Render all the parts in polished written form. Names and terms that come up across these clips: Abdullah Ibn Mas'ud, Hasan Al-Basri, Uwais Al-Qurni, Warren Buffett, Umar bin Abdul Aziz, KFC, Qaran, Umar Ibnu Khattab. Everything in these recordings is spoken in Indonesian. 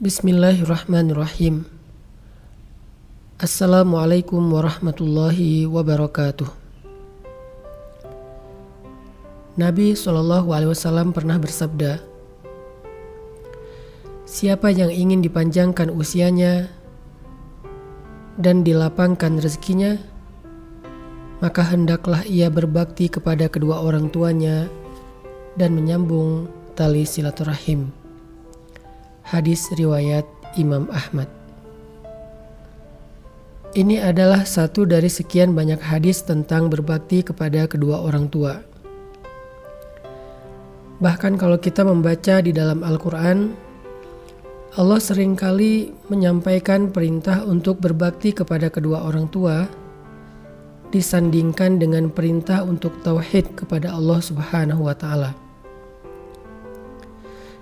Bismillahirrahmanirrahim. Assalamualaikum warahmatullahi wabarakatuh. Nabi SAW pernah bersabda, siapa yang ingin dipanjangkan usianya dan dilapangkan rezekinya, maka hendaklah ia berbakti kepada kedua orang tuanya dan menyambung tali silaturahim. Hadis riwayat Imam Ahmad. Ini adalah satu dari sekian banyak hadis tentang berbakti kepada kedua orang tua. Bahkan kalau kita membaca di dalam Al-Quran, Allah seringkali menyampaikan perintah untuk berbakti kepada kedua orang tua disandingkan dengan perintah untuk tauhid kepada Allah Subhanahu wa Ta'ala.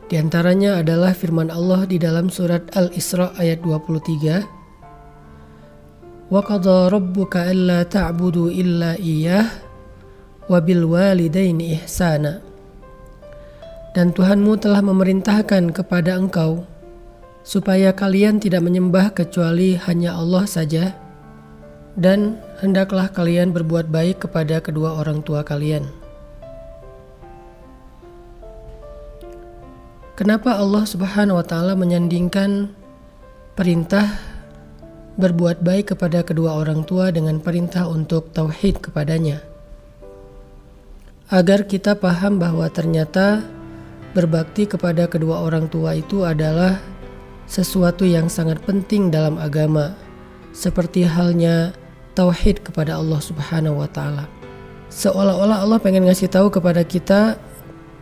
Di antaranya adalah firman Allah di dalam surat Al-Isra ayat 23. Wa qadha rabbuka alla ta'budu illa iyyah wa bil walidaini ihsana. Dan Tuhanmu telah memerintahkan kepada engkau supaya kalian tidak menyembah kecuali hanya Allah saja, dan hendaklah kalian berbuat baik kepada kedua orang tua kalian. Kenapa Allah Subhanahu wa Ta'ala menyandingkan perintah berbuat baik kepada kedua orang tua dengan perintah untuk tauhid kepadanya? Agar kita paham bahwa ternyata berbakti kepada kedua orang tua itu adalah sesuatu yang sangat penting dalam agama, seperti halnya tauhid kepada Allah Subhanahu wa Ta'ala. Seolah-olah Allah pengen ngasih tahu kepada kita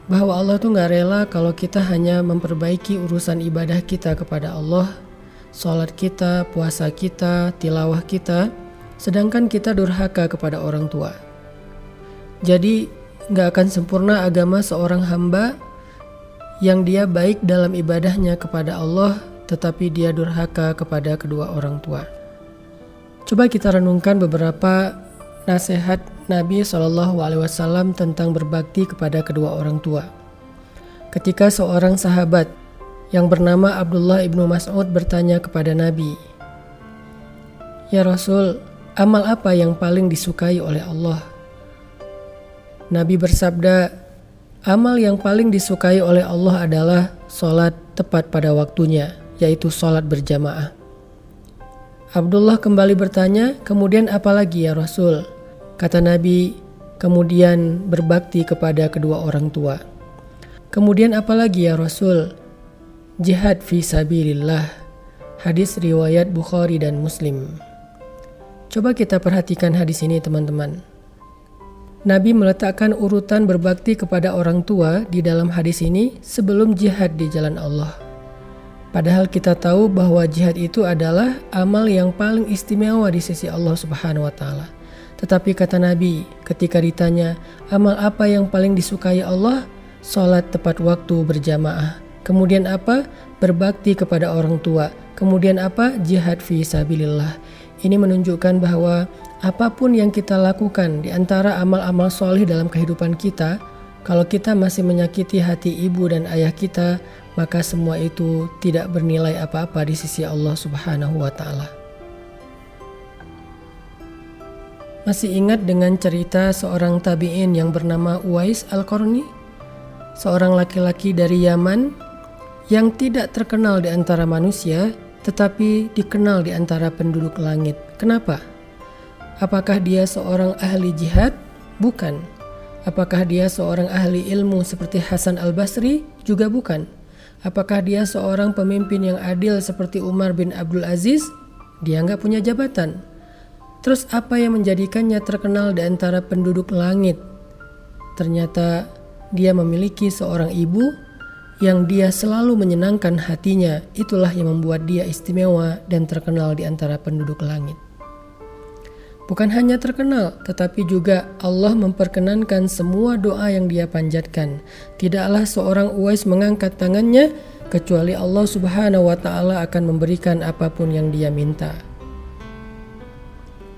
bahwa Allah tuh gak rela kalau kita hanya memperbaiki urusan ibadah kita kepada Allah, sholat kita, puasa kita, tilawah kita, sedangkan kita durhaka kepada orang tua. Jadi gak akan sempurna agama seorang hamba yang dia baik dalam ibadahnya kepada Allah, tetapi dia durhaka kepada kedua orang tua. Coba kita renungkan beberapa nasihat Nabi SAW tentang berbakti kepada kedua orang tua. Ketika seorang sahabat yang bernama Abdullah Ibn Mas'ud bertanya kepada Nabi, "Ya Rasul, amal apa yang paling disukai oleh Allah?" Nabi bersabda, "Amal yang paling disukai oleh Allah adalah sholat tepat pada waktunya, yaitu sholat berjamaah." Abdullah kembali bertanya, "Kemudian apa lagi ya Rasul?" Kata Nabi, "Kemudian berbakti kepada kedua orang tua." "Kemudian apa lagi ya Rasul?" "Jihad fi sabilillah." Hadis riwayat Bukhari dan Muslim. Coba kita perhatikan hadis ini teman-teman. Nabi meletakkan urutan berbakti kepada orang tua di dalam hadis ini sebelum jihad di jalan Allah. Padahal kita tahu bahwa jihad itu adalah amal yang paling istimewa di sisi Allah Subhanahu wa Ta'ala. Tetapi kata Nabi ketika ditanya, "Amal apa yang paling disukai Allah?" "Sholat tepat waktu berjamaah." "Kemudian apa?" "Berbakti kepada orang tua." "Kemudian apa?" "Jihad fi sabilillah." Ini menunjukkan bahwa apapun yang kita lakukan di antara amal-amal soleh dalam kehidupan kita, kalau kita masih menyakiti hati ibu dan ayah kita, maka semua itu tidak bernilai apa-apa di sisi Allah Subhanahu wa Ta'ala. Masih ingat dengan cerita seorang tabi'in yang bernama Uwais Al-Qurni? Seorang laki-laki dari Yaman yang tidak terkenal di antara manusia, tetapi dikenal di antara penduduk langit. Kenapa? Apakah dia seorang ahli jihad? Bukan. Apakah dia seorang ahli ilmu seperti Hasan Al-Basri? Juga bukan. Apakah dia seorang pemimpin yang adil seperti Umar bin Abdul Aziz? Dia nggak punya jabatan. Terus apa yang menjadikannya terkenal di antara penduduk langit? Ternyata dia memiliki seorang ibu yang dia selalu menyenangkan hatinya. Itulah yang membuat dia istimewa dan terkenal di antara penduduk langit. Bukan hanya terkenal, tetapi juga Allah memperkenankan semua doa yang dia panjatkan. Tidaklah seorang Uwais mengangkat tangannya kecuali Allah Subhanahu wa Ta'ala akan memberikan apapun yang dia minta.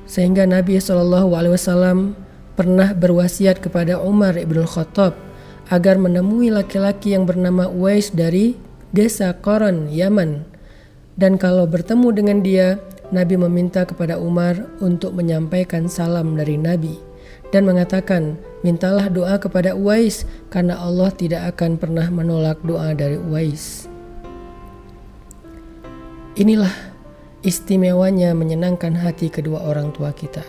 Sehingga Nabi SAW pernah berwasiat kepada Umar Ibnu Khattab agar menemui laki-laki yang bernama Uwais dari desa Qaran, Yaman. Dan kalau bertemu dengan dia, Nabi meminta kepada Umar untuk menyampaikan salam dari Nabi dan mengatakan, mintalah doa kepada Uwais karena Allah tidak akan pernah menolak doa dari Uwais. Inilah istimewanya menyenangkan hati kedua orang tua kita.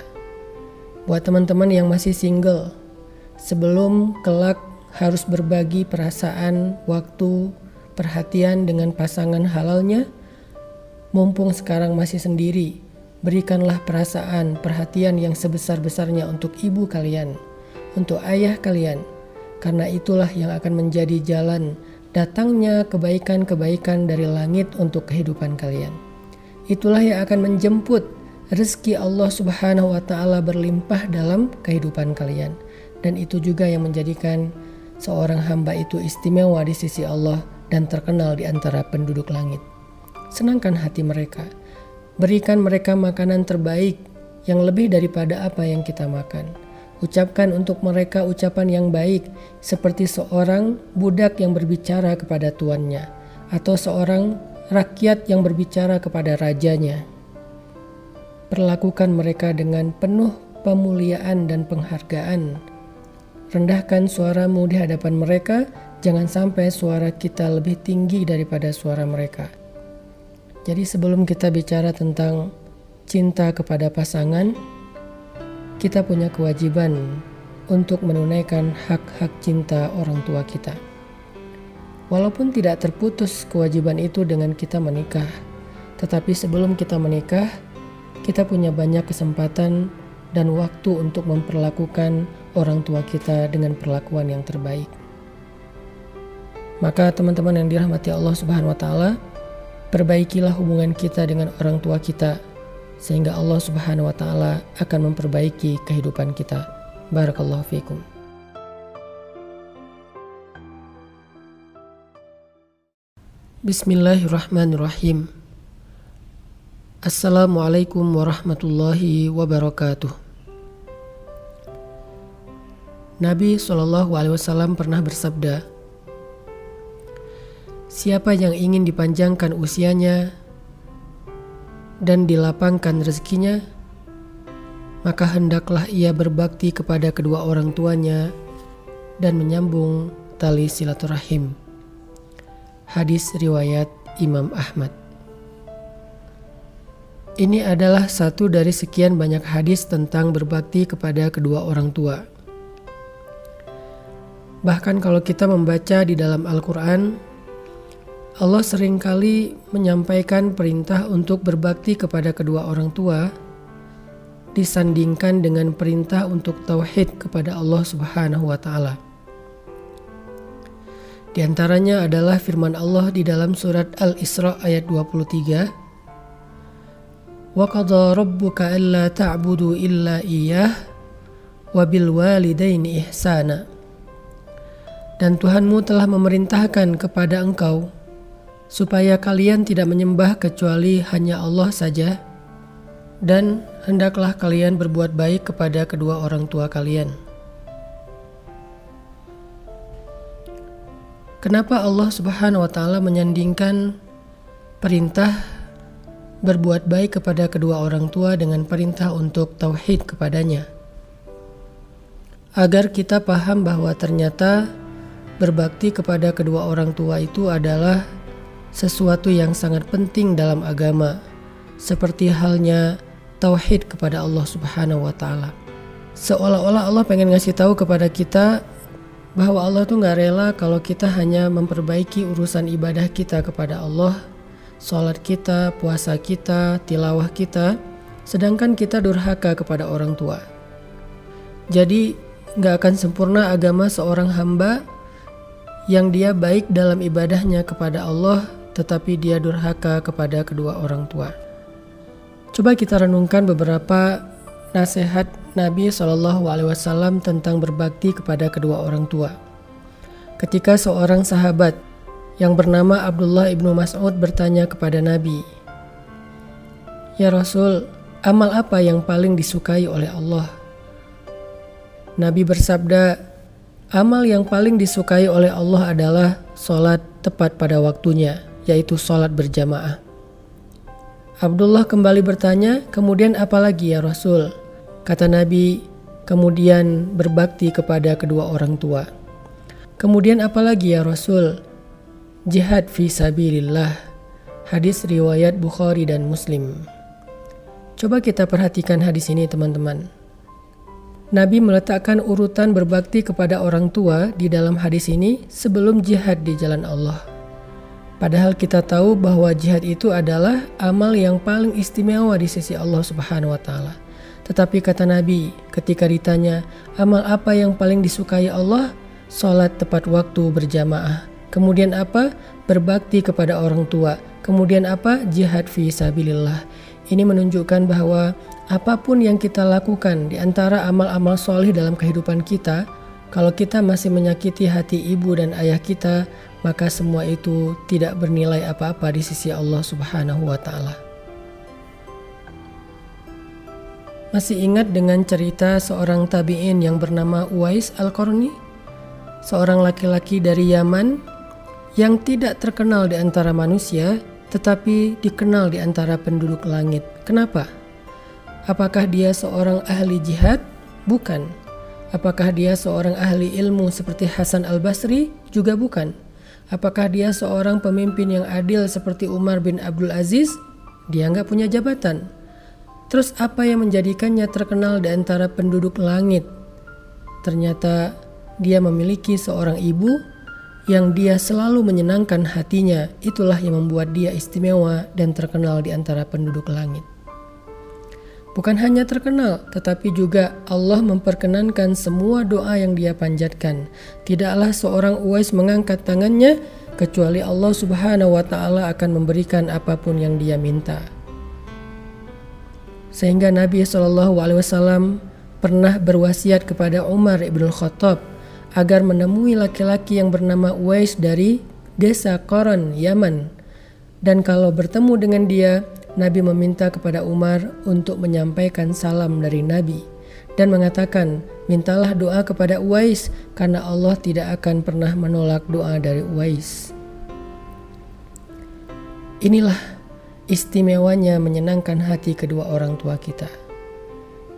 Buat teman-teman yang masih single, sebelum kelak harus berbagi perasaan, waktu, perhatian dengan pasangan halalnya, mumpung sekarang masih sendiri, berikanlah perasaan, perhatian yang sebesar-besarnya untuk ibu kalian, untuk ayah kalian, karena itulah yang akan menjadi jalan datangnya kebaikan-kebaikan dari langit untuk kehidupan kalian. Itulah yang akan menjemput rezeki Allah Subhanahu wa Ta'ala berlimpah dalam kehidupan kalian, dan itu juga yang menjadikan seorang hamba itu istimewa di sisi Allah dan terkenal di antara penduduk langit. Senangkan hati mereka, berikan mereka makanan terbaik yang lebih daripada apa yang kita makan. Ucapkan untuk mereka ucapan yang baik, seperti seorang budak yang berbicara kepada tuannya, atau seorang rakyat yang berbicara kepada rajanya. Perlakukan mereka dengan penuh pemuliaan dan penghargaan. Rendahkan suaramu di hadapan mereka, jangan sampai suara kita lebih tinggi daripada suara mereka. Jadi sebelum kita bicara tentang cinta kepada pasangan, kita punya kewajiban untuk menunaikan hak-hak cinta orang tua kita. Walaupun tidak terputus kewajiban itu dengan kita menikah, tetapi sebelum kita menikah, kita punya banyak kesempatan dan waktu untuk memperlakukan orang tua kita dengan perlakuan yang terbaik. Maka teman-teman yang dirahmati Allah Subhanahu wa Ta'ala, perbaikilah hubungan kita dengan orang tua kita, sehingga Allah Subhanahu wa Ta'ala akan memperbaiki kehidupan kita. Barakallahu fiikum. Bismillahirrahmanirrahim. Assalamualaikum warahmatullahi wabarakatuh. Nabi SAW pernah bersabda, siapa yang ingin dipanjangkan usianya dan dilapangkan rezekinya, maka hendaklah ia berbakti kepada kedua orang tuanya dan menyambung tali silaturahim. Hadis riwayat Imam Ahmad. Ini adalah satu dari sekian banyak hadis tentang berbakti kepada kedua orang tua. Bahkan kalau kita membaca di dalam Al-Quran, Allah seringkali menyampaikan perintah untuk berbakti kepada kedua orang tua disandingkan dengan perintah untuk tauhid kepada Allah Subhanahu wa Ta'ala. Di antaranya adalah firman Allah di dalam surat Al-Isra ayat 23. Wa qadha rabbuka alla ta'budu illa iyyah wa bil walidaini ihsana. Dan Tuhanmu telah memerintahkan kepada engkau supaya kalian tidak menyembah kecuali hanya Allah saja, dan hendaklah kalian berbuat baik kepada kedua orang tua kalian. Kenapa Allah Subhanahu wa Ta'ala menyandingkan perintah berbuat baik kepada kedua orang tua dengan perintah untuk tauhid kepadanya? Agar kita paham bahwa ternyata berbakti kepada kedua orang tua itu adalah sesuatu yang sangat penting dalam agama, seperti halnya tauhid kepada Allah Subhanahu wa Ta'ala. Seolah-olah Allah pengen ngasih tahu kepada kita bahwa Allah tuh gak rela kalau kita hanya memperbaiki urusan ibadah kita kepada Allah, sholat kita, puasa kita, tilawah kita, sedangkan kita durhaka kepada orang tua. Jadi gak akan sempurna agama seorang hamba yang dia baik dalam ibadahnya kepada Allah, tetapi dia durhaka kepada kedua orang tua. Coba kita renungkan beberapa nasihat Nabi SAW tentang berbakti kepada kedua orang tua. Ketika seorang sahabat yang bernama Abdullah Ibn Mas'ud bertanya kepada Nabi, "Ya Rasul, amal apa yang paling disukai oleh Allah?" Nabi bersabda, amal yang paling disukai oleh Allah adalah sholat tepat pada waktunya, yaitu sholat berjamaah. Abdullah kembali bertanya, kemudian apa lagi ya Rasul? Kata Nabi, kemudian berbakti kepada kedua orang tua. Kemudian apa lagi ya Rasul? Jihad fi sabilillah. Hadis riwayat Bukhari dan Muslim. Coba kita perhatikan hadis ini teman-teman. Nabi meletakkan urutan berbakti kepada orang tua di dalam hadis ini sebelum jihad di jalan Allah. Padahal kita tahu bahwa jihad itu adalah amal yang paling istimewa di sisi Allah Subhanahu wa taala. Tetapi kata Nabi ketika ditanya, amal apa yang paling disukai Allah? Salat tepat waktu berjamaah. Kemudian apa? Berbakti kepada orang tua. Kemudian apa? Jihad fi sabilillah. Ini menunjukkan bahwa apapun yang kita lakukan di antara amal-amal soleh dalam kehidupan kita, kalau kita masih menyakiti hati ibu dan ayah kita, maka semua itu tidak bernilai apa-apa di sisi Allah Subhanahu wa taala. Masih ingat dengan cerita seorang tabi'in yang bernama Uwais Al-Qurni? Seorang laki-laki dari Yaman yang tidak terkenal di antara manusia, tetapi dikenal di antara penduduk langit. Kenapa? Apakah dia seorang ahli jihad? Bukan. Apakah dia seorang ahli ilmu seperti Hasan Al-Basri? Juga bukan. Apakah dia seorang pemimpin yang adil seperti Umar bin Abdul Aziz? Dia nggak punya jabatan. Terus apa yang menjadikannya terkenal di antara penduduk langit? Ternyata dia memiliki seorang ibu yang dia selalu menyenangkan hatinya. Itulah yang membuat dia istimewa dan terkenal di antara penduduk langit. Bukan hanya terkenal, tetapi juga Allah memperkenankan semua doa yang dia panjatkan. Tidaklah seorang Uwais mengangkat tangannya, kecuali Allah Subhanahu wa ta'ala akan memberikan apapun yang dia minta. Sehingga Nabi SAW pernah berwasiat kepada Umar Ibnu Khattab agar menemui laki-laki yang bernama Uwais dari desa Qaran, Yaman. Dan kalau bertemu dengan dia, Nabi meminta kepada Umar untuk menyampaikan salam dari Nabi dan mengatakan, mintalah doa kepada Uwais karena Allah tidak akan pernah menolak doa dari Uwais. Inilah istimewanya menyenangkan hati kedua orang tua kita.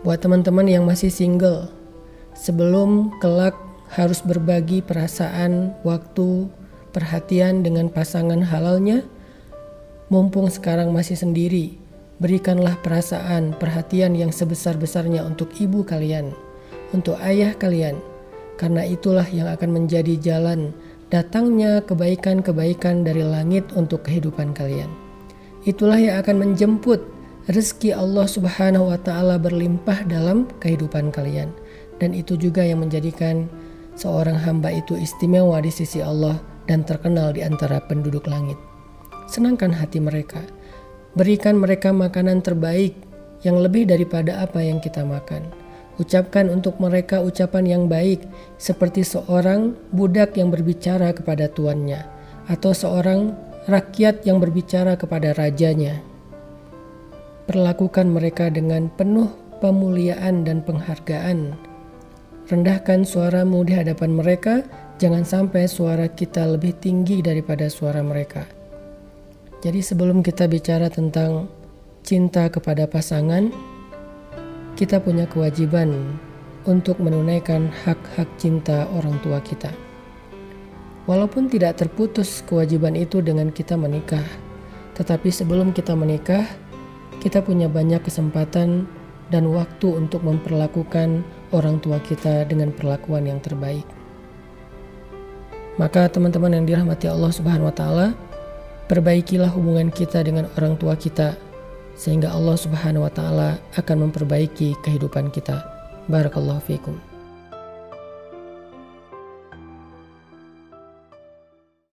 Buat teman-teman yang masih single, sebelum kelak harus berbagi perasaan, waktu, perhatian dengan pasangan halalnya, mumpung sekarang masih sendiri, berikanlah perasaan, perhatian yang sebesar-besarnya untuk ibu kalian, untuk ayah kalian, karena itulah yang akan menjadi jalan datangnya kebaikan-kebaikan dari langit untuk kehidupan kalian. Itulah yang akan menjemput rezeki Allah Subhanahu wa ta'ala berlimpah dalam kehidupan kalian. Dan itu juga yang menjadikan seorang hamba itu istimewa di sisi Allah dan terkenal di antara penduduk langit. Senangkan hati mereka, berikan mereka makanan terbaik yang lebih daripada apa yang kita makan. Ucapkan untuk mereka ucapan yang baik, seperti seorang budak yang berbicara kepada tuannya, atau seorang rakyat yang berbicara kepada rajanya. Perlakukan mereka dengan penuh pemuliaan dan penghargaan. Rendahkan suaramu di hadapan mereka, jangan sampai suara kita lebih tinggi daripada suara mereka. Jadi sebelum kita bicara tentang cinta kepada pasangan, kita punya kewajiban untuk menunaikan hak-hak cinta orang tua kita. Walaupun tidak terputus kewajiban itu dengan kita menikah, tetapi sebelum kita menikah, kita punya banyak kesempatan dan waktu untuk memperlakukan orang tua kita dengan perlakuan yang terbaik. Maka teman-teman yang dirahmati Allah Subhanahu wa taala, perbaikilah hubungan kita dengan orang tua kita, sehingga Allah Subhanahu wa ta'ala akan memperbaiki kehidupan kita. Barakallahu fiikum.